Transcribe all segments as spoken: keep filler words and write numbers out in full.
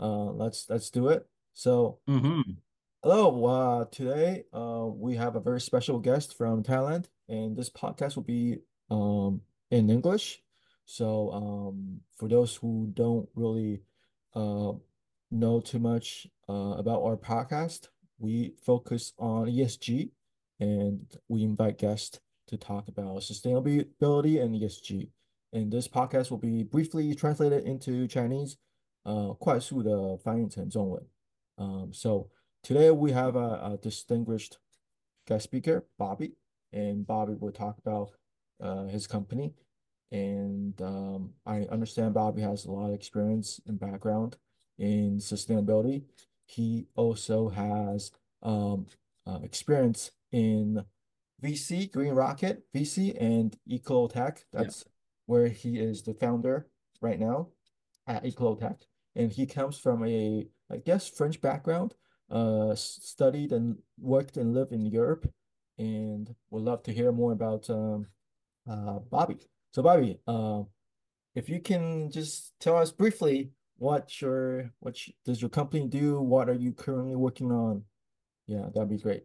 Uh, let's let's do it. So, mm-hmm. hello. Uh, today, uh, we have a very special guest from Thailand, and this podcast will be um in English. So, um, for those who don't really uh know too much uh about our podcast, we focus on E S G, and we invite guests to talk about sustainability and E S G. And this podcast will be briefly translated into Chinese, uh, 快速的翻译成中文. Um, so today we have a, a distinguished guest speaker, Bobby, and Bobby will talk about uh, his company. And um, I understand Bobby has a lot of experience and background in sustainability. He also has um, uh, experience in V C, Green Rocket, V C, and Ecolotech. That's yeah. where he is the founder right now at Ecolotech. And he comes from a, I guess, French background, uh, studied and worked and lived in Europe. And would love to hear more about um, uh, Bobby. So Bobby, uh, if you can just tell us briefly, what your, what does your company do? What are you currently working on? Yeah, that'd be great.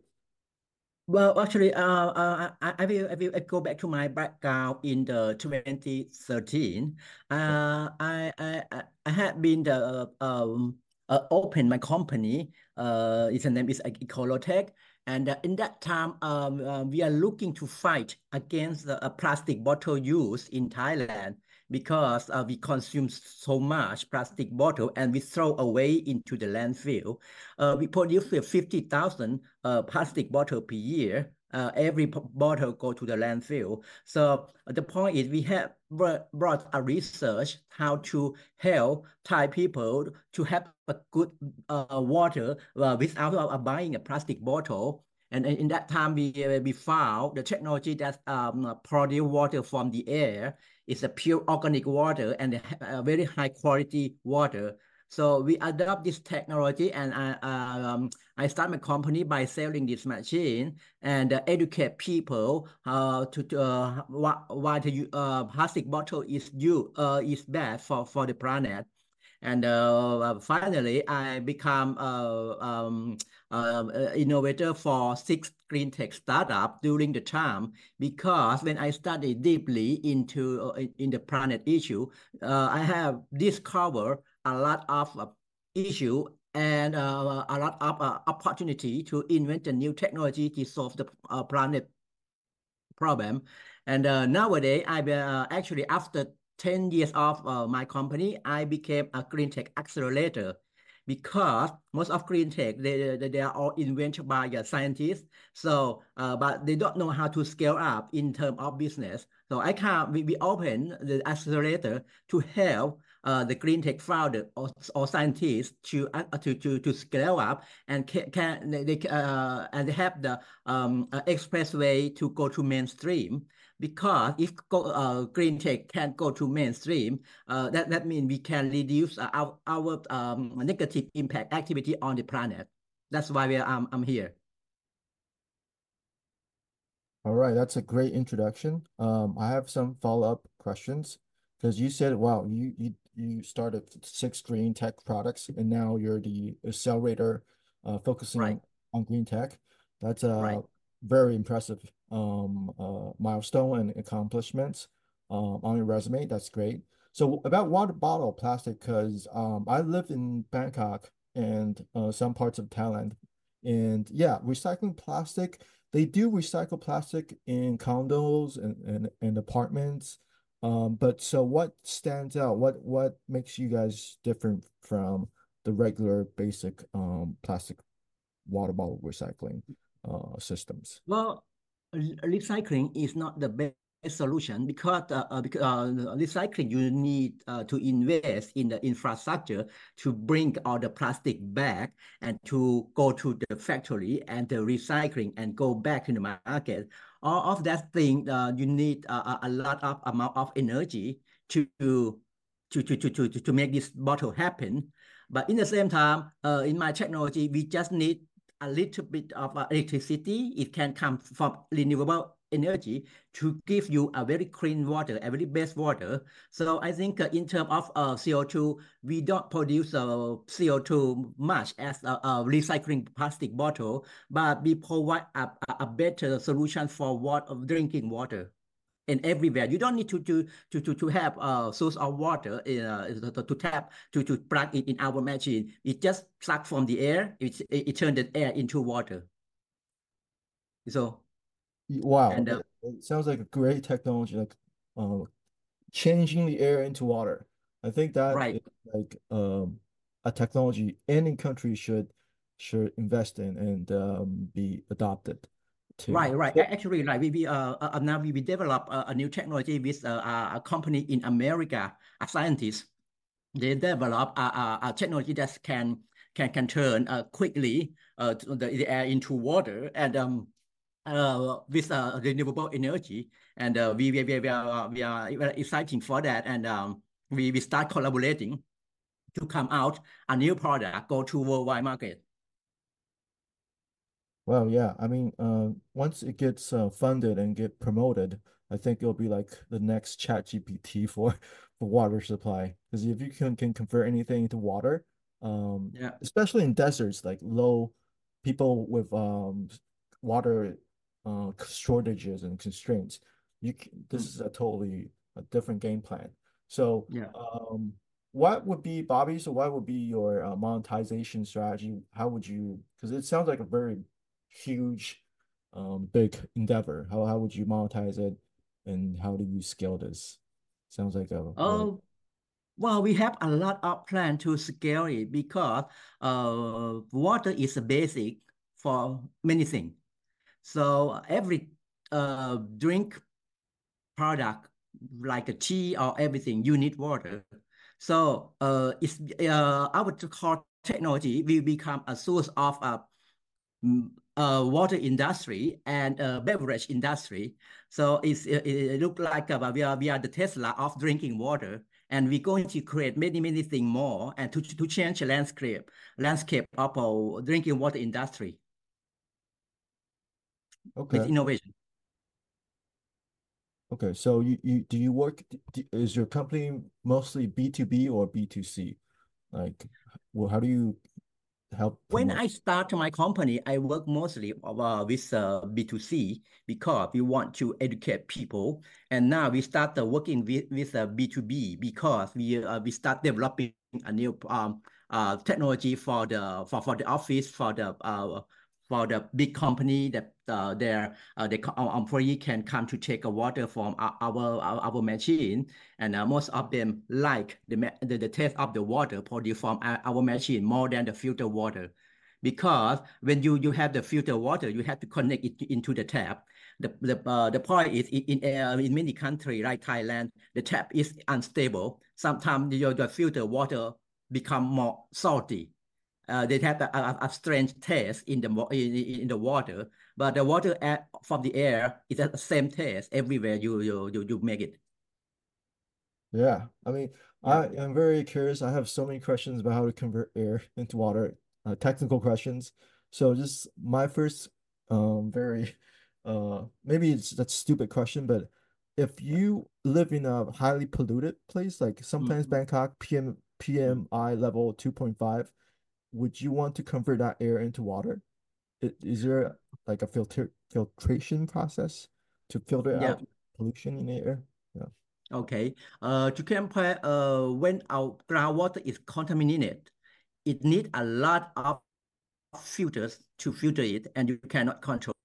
Well, actually, uh, uh, I, I will, I will go back to my background in the twenty thirteen. Uh, I, I, I had been the um, uh, open my company. Uh, its name is Ecolotech, and uh, in that time, um, uh, we are looking to fight against the uh, plastic bottle use in Thailand, because uh, we consume so much plastic bottle and we throw away into the landfill. Uh, we produce fifty thousand uh, plastic bottle per year. Uh, every bottle go to the landfill. So the point is, we have brought a research how to help Thai people to have a good uh, water uh, without uh, buying a plastic bottle. And in that time, we, uh, we found the technology that um, produce water from the air is a pure organic water and a very high quality water. So we adopt this technology, and I, um, I start my company by selling this machine and uh, educate people uh, to, to uh, why, why the uh, plastic bottle is you uh, is bad for, for the planet. And uh, finally, I become uh, um, uh, innovator for six green tech startup during the time, because when I studied deeply into uh, in the planet issue, uh, I have discovered a lot of uh, issue and uh, a lot of uh, opportunity to invent a new technology to solve the uh, planet problem. And uh, nowadays, I uh, actually after ten years of uh, my company, I became a green tech accelerator, because most of green tech, they, they, they are all invented by uh, scientists. So, uh, but they don't know how to scale up in terms of business. So I can, we, we open the accelerator to help uh, the green tech founder or, or scientists to, uh, to, to, to scale up, and can, can they, uh, and they have the um, uh, expressway to go to mainstream. Because if uh, green tech can go to mainstream, uh, that, that means we can reduce uh, our, our um, negative impact activity on the planet. That's why we are, um, I'm here. All right, that's a great introduction. Um, I have some follow-up questions, because you said, wow, you, you, you started six green tech products, and now you're the accelerator uh, focusing right. on green tech. That's a... Uh, right. very impressive um, uh, milestone and accomplishments um, on your resume. That's great. So about water bottle plastic, because um, I live in Bangkok and uh, some parts of Thailand. And yeah, recycling plastic, they do recycle plastic in condos and, and, and apartments. Um, but so what stands out? What, what makes you guys different from the regular basic um, plastic water bottle recycling? Uh, systems? Well, recycling is not the best solution, because, uh, because uh, recycling, you need uh, to invest in the infrastructure to bring all the plastic back and to go to the factory and the recycling and go back to the market. All of that thing, uh, you need uh, a lot of amount of energy to, to, to, to, to, to make this bottle happen. But in the same time, uh, in my technology, we just need a little bit of electricity. It can come from renewable energy to give you a very clean water, a very best water. So I think uh, in terms of uh, C O two, we don't produce uh, C O two much as a, a recycling plastic bottle, but we provide a, a better solution for water, drinking water. And everywhere, you don't need to to to to, to have a source of water uh, to, to tap to to plug it in our machine. It just sucks from the air. It it, it turns the air into water. So, wow, and, uh, it sounds like a great technology, like um, changing the air into water. I think that right. is like um a technology any country should should invest in and um, be adopted. Too. Right, right. Actually, like we, we uh, uh now we, we develop uh, a new technology with uh, a company in America. A scientist, they develop a, a, a technology that can can can turn uh, quickly uh the, the air into water and um uh with uh, renewable energy. And uh, we we we, we are we are exciting for that. And um we we start collaborating to come out a new product go to worldwide market. Well, yeah, I mean, uh, once it gets uh, funded and get promoted, I think it'll be like the next Chat G P T for, for water supply. Because if you can, can convert anything into water, um, yeah. especially in deserts, like low people with um, water uh, shortages and constraints, you can, this mm-hmm. is a totally a different game plan. So yeah. um, what would be, Bobby, so what would be your uh, monetization strategy? How would you, because it sounds like a very huge, um, big endeavor. How how would you monetize it, and how do you scale this? Sounds like a. Oh, right? Well, we have a lot of plan to scale it because uh, water is a basic for many things. So every uh drink product like a tea or everything, you need water. So uh, it's uh our core technology will become a source of a. Uh, water industry and uh, beverage industry. So it's, it, it looks like uh, we, are, we are the Tesla of drinking water, and we're going to create many, many things more and to, to change the landscape, landscape of our drinking water industry. Okay. With innovation. Okay, so you, you do you work, is your company mostly B two B or B two C? Like, well, how do you... help when I start my company, I work mostly uh, with uh, B two C because we want to educate people. And now we start uh, working with, with uh, B two B because we uh, we start developing a new um uh technology for the for, for the office, for the uh for the big company that uh, their uh, the our employee can come to take a water from our our, our machine. And uh, most of them like the, the the taste of the water produced from our machine more than the filter water, because when you you have the filter water, you have to connect it into the tap. The the uh, the point is in uh, in many countries like Thailand, the tap is unstable. Sometimes your your filter water become more salty. Uh, they have a, a, a strange taste in the in, in the water, but the water at, from the air is the same taste everywhere you you you, you make it. Yeah, I mean, yeah. I am very curious. I have so many questions about how to convert air into water, uh, technical questions. So just my first, um, very, uh, maybe it's that's a stupid question, but if you live in a highly polluted place, like sometimes mm. Bangkok, P M P M I level two point five. Would you want to convert that air into water? Is there like a filter filtration process to filter yeah. out pollution in the air? Yeah. Okay. Uh, to compare, uh, when our groundwater is contaminated, it needs a lot of filters to filter it, and you cannot control.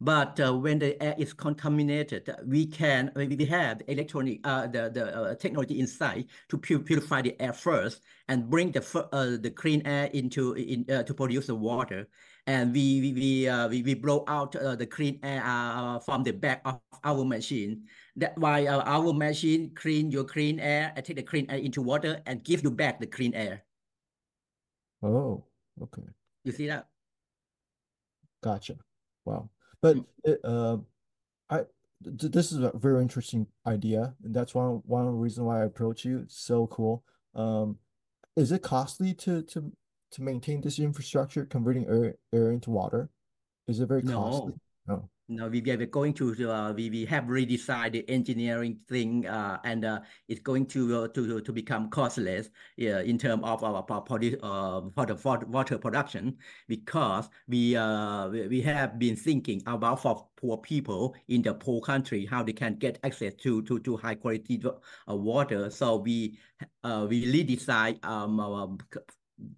But uh, when the air is contaminated, we can we have electronic uh, the the uh, technology inside to pu purify the air first and bring the uh, the clean air into in uh, to produce the water, and we we we uh, we, we blow out uh, the clean air uh, from the back of our machine. That's why uh, our machine clean your clean air and take the clean air into water and give you back the clean air. Oh, okay. You see that? Gotcha. Wow. But it, uh, I th this is a very interesting idea, and that's one one reason why I approached you. It's so cool. Um, is it costly to to to maintain this infrastructure, converting air air into water? Is it very costly? No. No. No, we are going to uh, we we have redesigned the engineering thing, uh, and uh, it's going to uh, to to become costless, yeah, in terms of our uh, water water production, because we uh we have been thinking about for poor people in the poor country how they can get access to to to high quality uh, water. So we uh we redesign um our,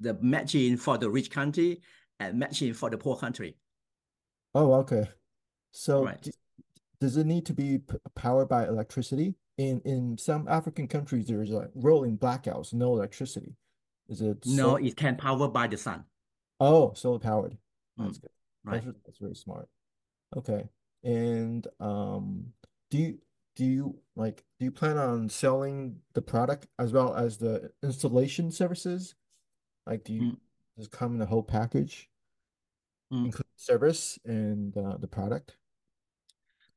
the matching for the rich country and matching for the poor country. Oh, okay. So right. d does it need to be p powered by electricity? In in some African countries, there's a rolling blackouts, no electricity. Is it? No, it can power by the sun. Oh, solar powered. That's mm, good. Right. That's, that's very smart. Okay. And um, do you do you like do you plan on selling the product as well as the installation services? Like, do you mm. just come in the whole package? Mm. Include service and uh, the product?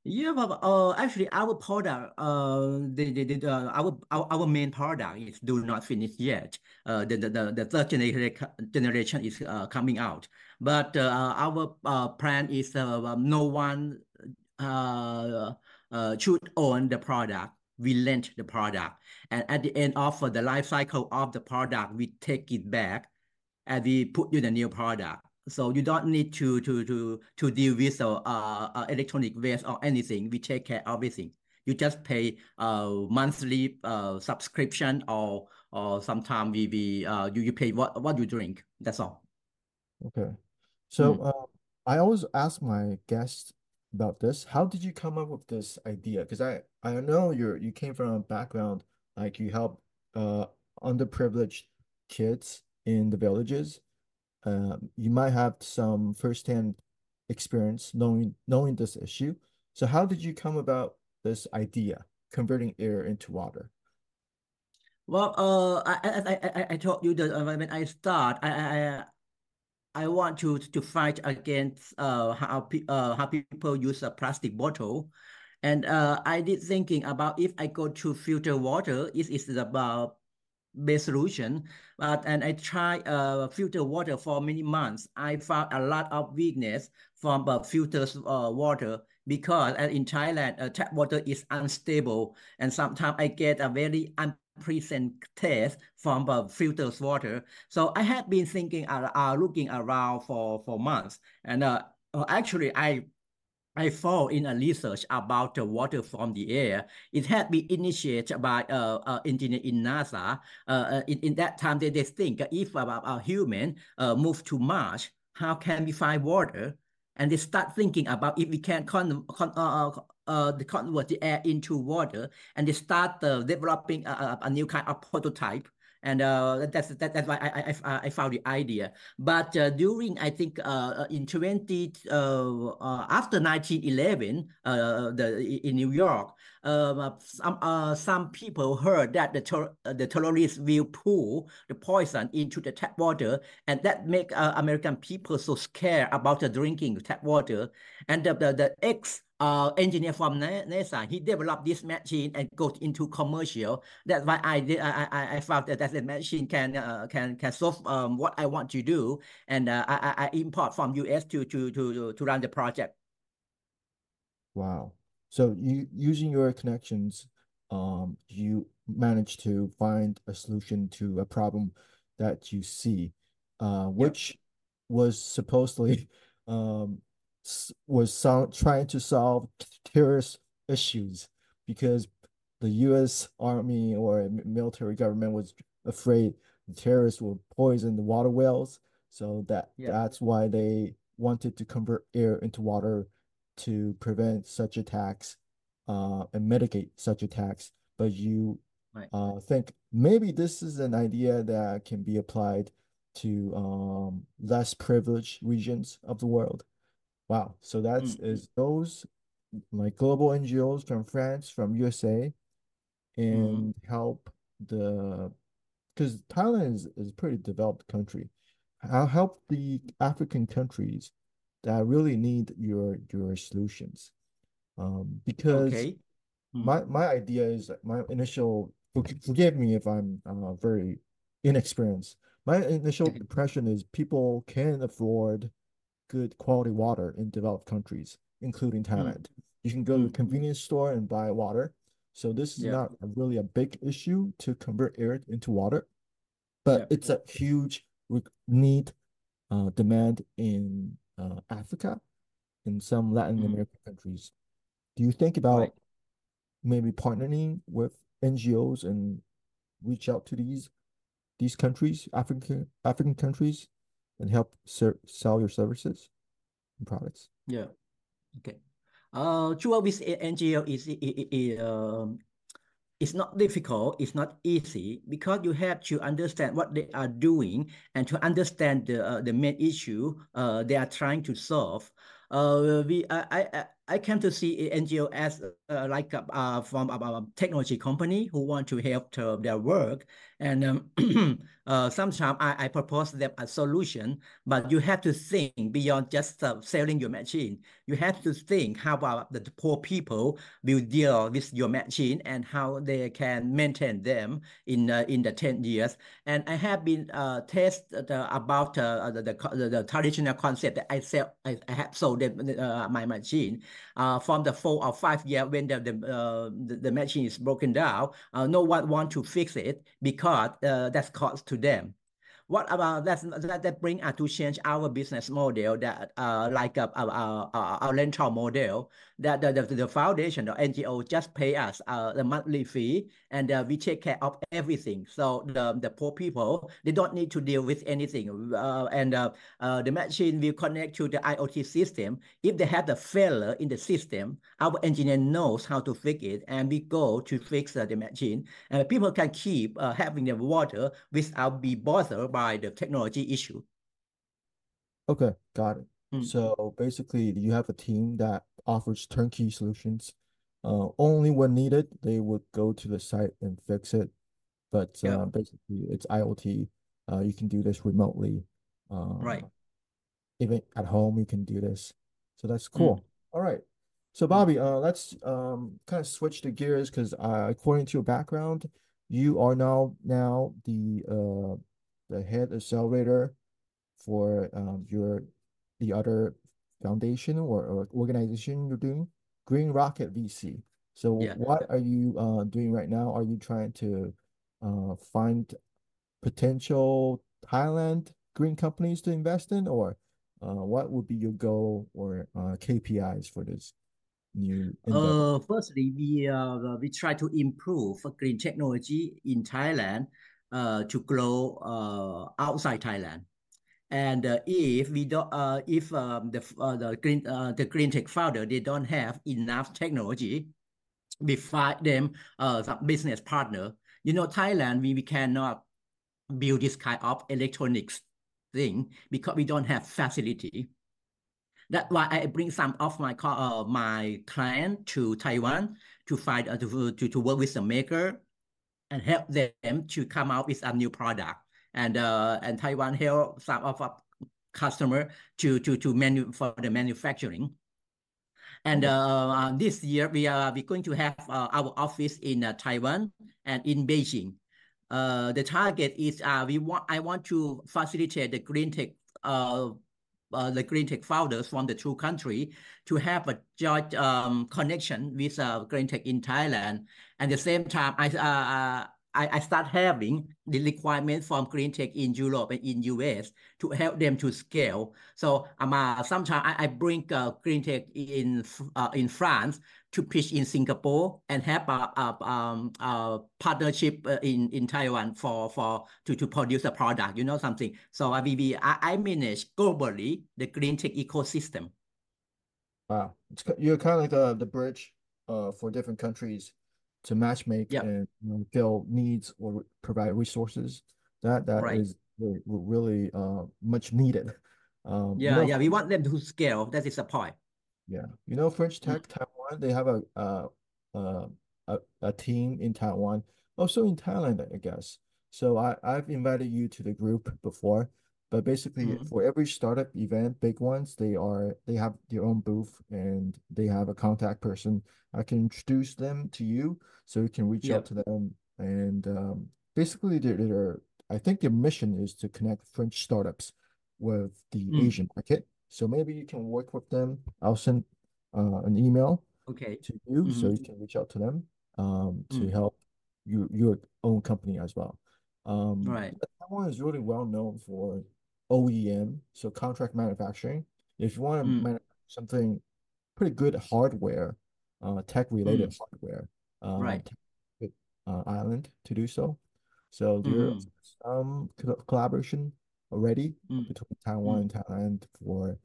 Yeah, but uh, actually, our product, uh, the, the, the, uh, our, our our main product is do not finish yet. Uh, the the the third generation generation is uh, coming out, but uh, our uh, plan is uh, no one uh, uh, should own the product. We lend the product, and at the end of the life cycle of the product, we take it back, and we put in a new product. So you don't need to to to to deal with uh, uh electronic waste or anything. We take care of everything. You just pay uh monthly uh subscription, or or sometimes we we uh you you pay what what you drink. That's all. Okay, so mm. uh, I always ask my guests about this. How did you come up with this idea? Because I I know you're you came from a background like you help uh underprivileged kids in the villages. Um, you might have some firsthand experience knowing knowing this issue. So how did you come about this idea, converting air into water? Well, uh, I I I, I told you that when I start, I I I want to to fight against uh how pe uh how people use a plastic bottle, and uh I did thinking about if I go to filter water, it is about best solution, but and I tried uh filter water for many months. I found a lot of weakness from uh, filters uh, water, because uh, in Thailand uh, tap water is unstable, and sometimes I get a very unpleasant taste from uh, filters water. So I had been thinking, uh, uh looking around for for months, and uh actually I. I fall in a research about the water from the air. It had been initiated by uh, uh engineer in NASA. Uh, in, in that time, they, they think if a human uh, move to Mars, how can we find water? And they start thinking about if we can con con uh, uh, convert the air into water, and they start uh, developing a, a new kind of prototype. And uh, that's that, that's why I I I found the idea. But uh, during I think uh in twenty uh, uh after nineteen eleven uh the in New York uh some uh some people heard that the ter the terrorists will pour the poison into the tap water, and that make uh, American people so scared about the drinking tap water. And the the, the ex Uh, engineer from NASA, he developed this machine and got into commercial. That's why I did. I I, I found that that machine can uh, can can solve um, what I want to do, and uh, I I import from U S to to to to run the project. Wow! So you using your connections, um, you managed to find a solution to a problem that you see, uh, which yep. was supposedly. Um, was so, trying to solve terrorist issues, because the U S Army or military government was afraid the terrorists will poison the water wells, so that yeah. that's why they wanted to convert air into water to prevent such attacks uh, and mitigate such attacks. But you right. uh, think maybe this is an idea that can be applied to um, less privileged regions of the world. Wow, so that's mm. is those like global N G Os from France, from U S A, and mm. help the because Thailand is, is a pretty developed country. I'll help the African countries that really need your your solutions. Um, because okay. mm. my my idea is my initial forgive me if I'm uh, very inexperienced. My initial impression is people can afford good quality water in developed countries, including Thailand. Mm. You can go to a convenience store and buy water. So this is yeah. not really a big issue to convert air into water, but yeah. it's a huge need, uh, demand in uh, Africa, in some Latin mm. American countries. Do you think about right. maybe partnering with N G Os and reach out to these these countries, African African countries, and help ser sell your services and products? Yeah. Okay. Uh, to work with N G O is it, it, it, um, it's not difficult, it's not easy, because you have to understand what they are doing and to understand the uh, the main issue uh, they are trying to solve. Uh, we I I I came to see N G O as uh, like a, uh, from a, a technology company who want to help to their work, and um, uh, sometimes I, I propose them a solution. But you have to think beyond just uh, selling your machine. You have to think how about the poor people will deal with your machine and how they can maintain them in uh, in the ten years. And I have been uh, tested uh, about uh, the, the the traditional concept that I sell. I, I have sold. Uh, my machine uh, from the four or five year when the the, uh, the, the machine is broken down, uh, no one wants to fix it because uh, that's cost to them. What about that? That bring us to change our business model, that uh, like a, a, a, a rental model, that the, the, the foundation or N G O just pay us uh, the monthly fee and uh, we take care of everything. So the, the poor people, they don't need to deal with anything. Uh, and uh, uh, the machine will connect to the I O T system. If they have a failure in the system, our engineer knows how to fix it, and we go to fix uh, the machine. And people can keep uh, having the water without being bothered by the technology issue. Okay, got it. Mm. So basically, you have a team that offers turnkey solutions. Uh, only when needed, they would go to the site and fix it. But yeah. uh, basically, it's I O T. Uh, you can do this remotely. Uh, right. Even at home, you can do this. So that's cool. Mm. All right. So Bobby, uh, let's um, kind of switch the gears, because uh, according to your background, you are now now the uh, the head accelerator for um, your the other foundation or, or organization you're doing, Green Rocket V C. So yeah. what are you uh, doing right now? Are you trying to uh, find potential Thailand green companies to invest in, or uh, what would be your goal or uh, K P Is for this? New uh, firstly, we uh, we try to improve green technology in Thailand. Uh, to grow uh, outside Thailand, and uh, if we don't, uh, if um, the uh, the green uh, the green tech founder they don't have enough technology, we find them uh, some business partner. You know, Thailand we, we cannot build this kind of electronics thing because we don't have facility. That's why I bring some of my uh, my client to Taiwan to find uh, to, to to work with the maker and help them to come out with a new product, and uh, and Taiwan help some of our customer to to to manu for the manufacturing. And uh, this year we are we going to have uh, our office in uh, Taiwan and in Beijing. Uh, the target is uh, we want I want to facilitate the green tech uh, uh, the green tech founders from the two countries to have a joint um, connection with uh, green tech in Thailand. At the same time, I, uh, I I start having the requirements from green tech in Europe and in U S to help them to scale. So um, uh, sometimes I, I bring uh, green tech in uh, in France to pitch in Singapore and have a, a, um, a partnership in in Taiwan for for to to produce a product. You know something. So uh, we I, I manage globally the green tech ecosystem. Wow, it's, you're kind of like the the bridge uh, for different countries to matchmake yep. and you know, fill needs or provide resources. That that right. is really, really uh, much needed. Um, yeah, you know, yeah, we want them to scale. That is a point. Yeah, you know, French Tech mm-hmm. Taiwan, they have a, uh, uh, a a team in Taiwan, also in Thailand, I guess. So I I've invited you to the group before, but basically mm-hmm. for every startup event, big ones, they are they have their own booth and they have a contact person. I can introduce them to you, so you can reach yep. out to them. And um, basically, they're, they're, I think their mission is to connect French startups with the mm. Asian market. So maybe you can work with them. I'll send uh, an email okay. to you, mm-hmm. so you can reach out to them um, to mm. help you, your own company as well. Um, right. Taiwan is really well known for O E M, so contract manufacturing. If you want to mm. manufacture something pretty good hardware, uh, tech-related mm. hardware, um, right. Uh, island to do so. So there's mm. some collaboration already mm. between Taiwan mm. and Thailand for,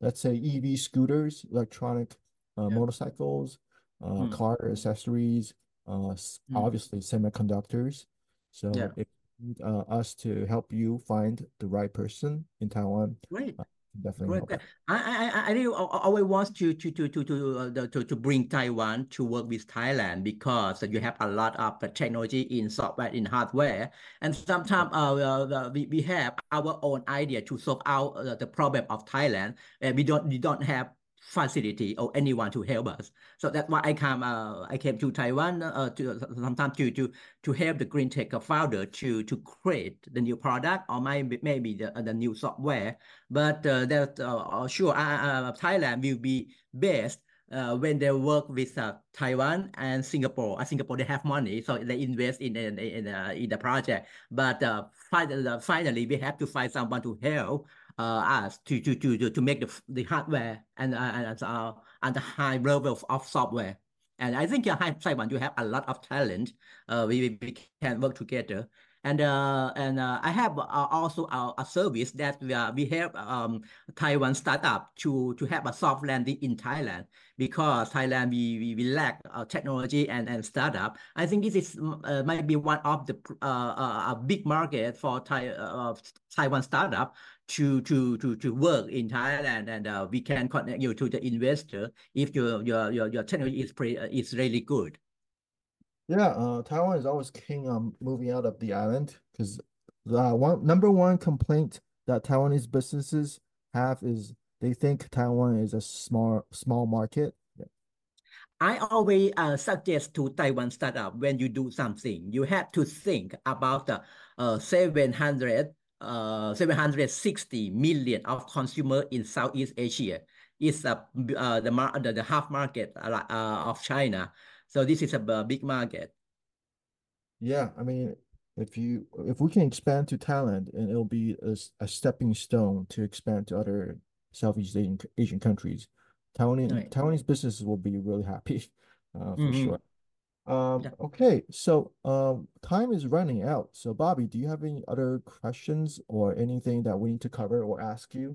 let's say, E V scooters, electronic uh, yeah. motorcycles, uh, mm. car accessories, uh, mm. obviously semiconductors. So yeah. if you need uh, us to help you find the right person in Taiwan, great. Uh, definitely. Great. I I I really always want to to to to to, uh, to to bring Taiwan to work with Thailand, because you have a lot of technology in software, in hardware, and sometimes uh we we have our own idea to solve out uh, the problem of Thailand, and we don't we don't have facility or anyone to help us. So that's why I come uh, I came to Taiwan uh, to sometimes to to to help the green tech founder to to create the new product or maybe maybe the the new software. But uh, that uh, sure uh, Thailand will be best uh, when they work with uh, Taiwan and Singapore. Uh, Singapore they have money, so they invest in in in, uh, in the project. But uh, finally, finally we have to find someone to help Uh, us to to to to make the the hardware and uh, and uh, and the high level of, of software. And I think uh, Taiwan, you have a lot of talent. Uh, we we can work together. And uh and uh, I have uh, also a, a service that we uh, we help um Taiwan startup to to have a soft landing in Thailand, because Thailand we we, we lack uh, technology and and startup. I think this is uh, might be one of the uh, uh, a big market for Thai uh, Taiwan startup to to to to work in Thailand, and uh, we can connect you to the investor if your your your, your technology is pre, uh, is really good. Yeah, uh, Taiwan is always king on moving out of the island, because the one number one complaint that Taiwanese businesses have is they think Taiwan is a small small market. Yeah. I always uh, suggest to Taiwan startup, when you do something, you have to think about the uh, seven hundred uh, seven hundred sixty million of consumer in Southeast Asia. It's uh, uh, the, mar the the half market uh, of China. So this is a big market. Yeah, I mean, if you if we can expand to Thailand, and it'll be a, a stepping stone to expand to other Southeast Asian, Asian countries, Taiwanese right. Taiwanese businesses will be really happy, uh, for mm-hmm. sure. Um, yeah. Okay, so um, time is running out. So Bobby, do you have any other questions or anything that we need to cover or ask you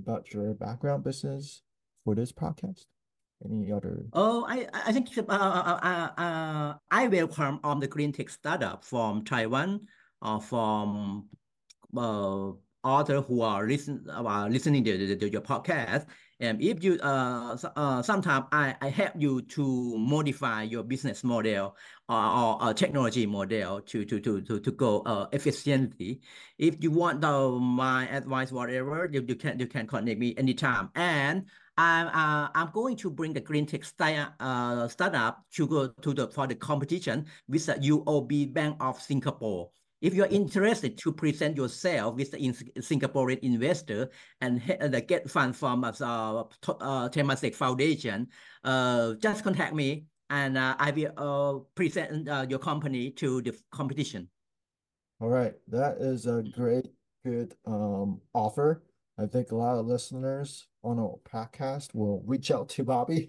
about your background business for this podcast? Any other? Oh, I I think uh, uh, uh, I welcome on the green tech startup from Taiwan, or uh, from uh, others who are listen uh, listening to, to your podcast. And if you uh, uh sometimes I I help you to modify your business model or, or, or technology model to to to to, to go uh, efficiently. If you want uh, my advice, whatever, you you can you can connect me anytime. And I'm uh, I'm going to bring the green tech style, uh, startup to go to the for the competition with the U O B Bank of Singapore. If you're interested to present yourself with the in Singaporean investor and uh, get funds from uh, uh, Temasek Foundation, uh, just contact me, and uh, I will uh, present uh, your company to the competition. All right, that is a great good um, offer. I think a lot of listeners on our podcast will reach out to Bobby.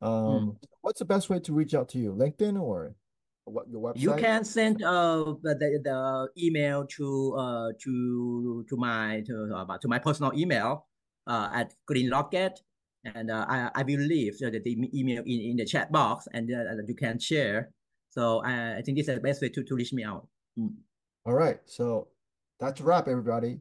Um, mm. What's the best way to reach out to you? LinkedIn or what, your website? You can send uh, the, the email to uh, to to my to, uh, to my personal email uh, at Green Rocket, and uh, I I will leave the, the email in, in the chat box, and uh, you can share. So I, I think this is the best way to to reach me out. Mm. All right, so that's a wrap, everybody.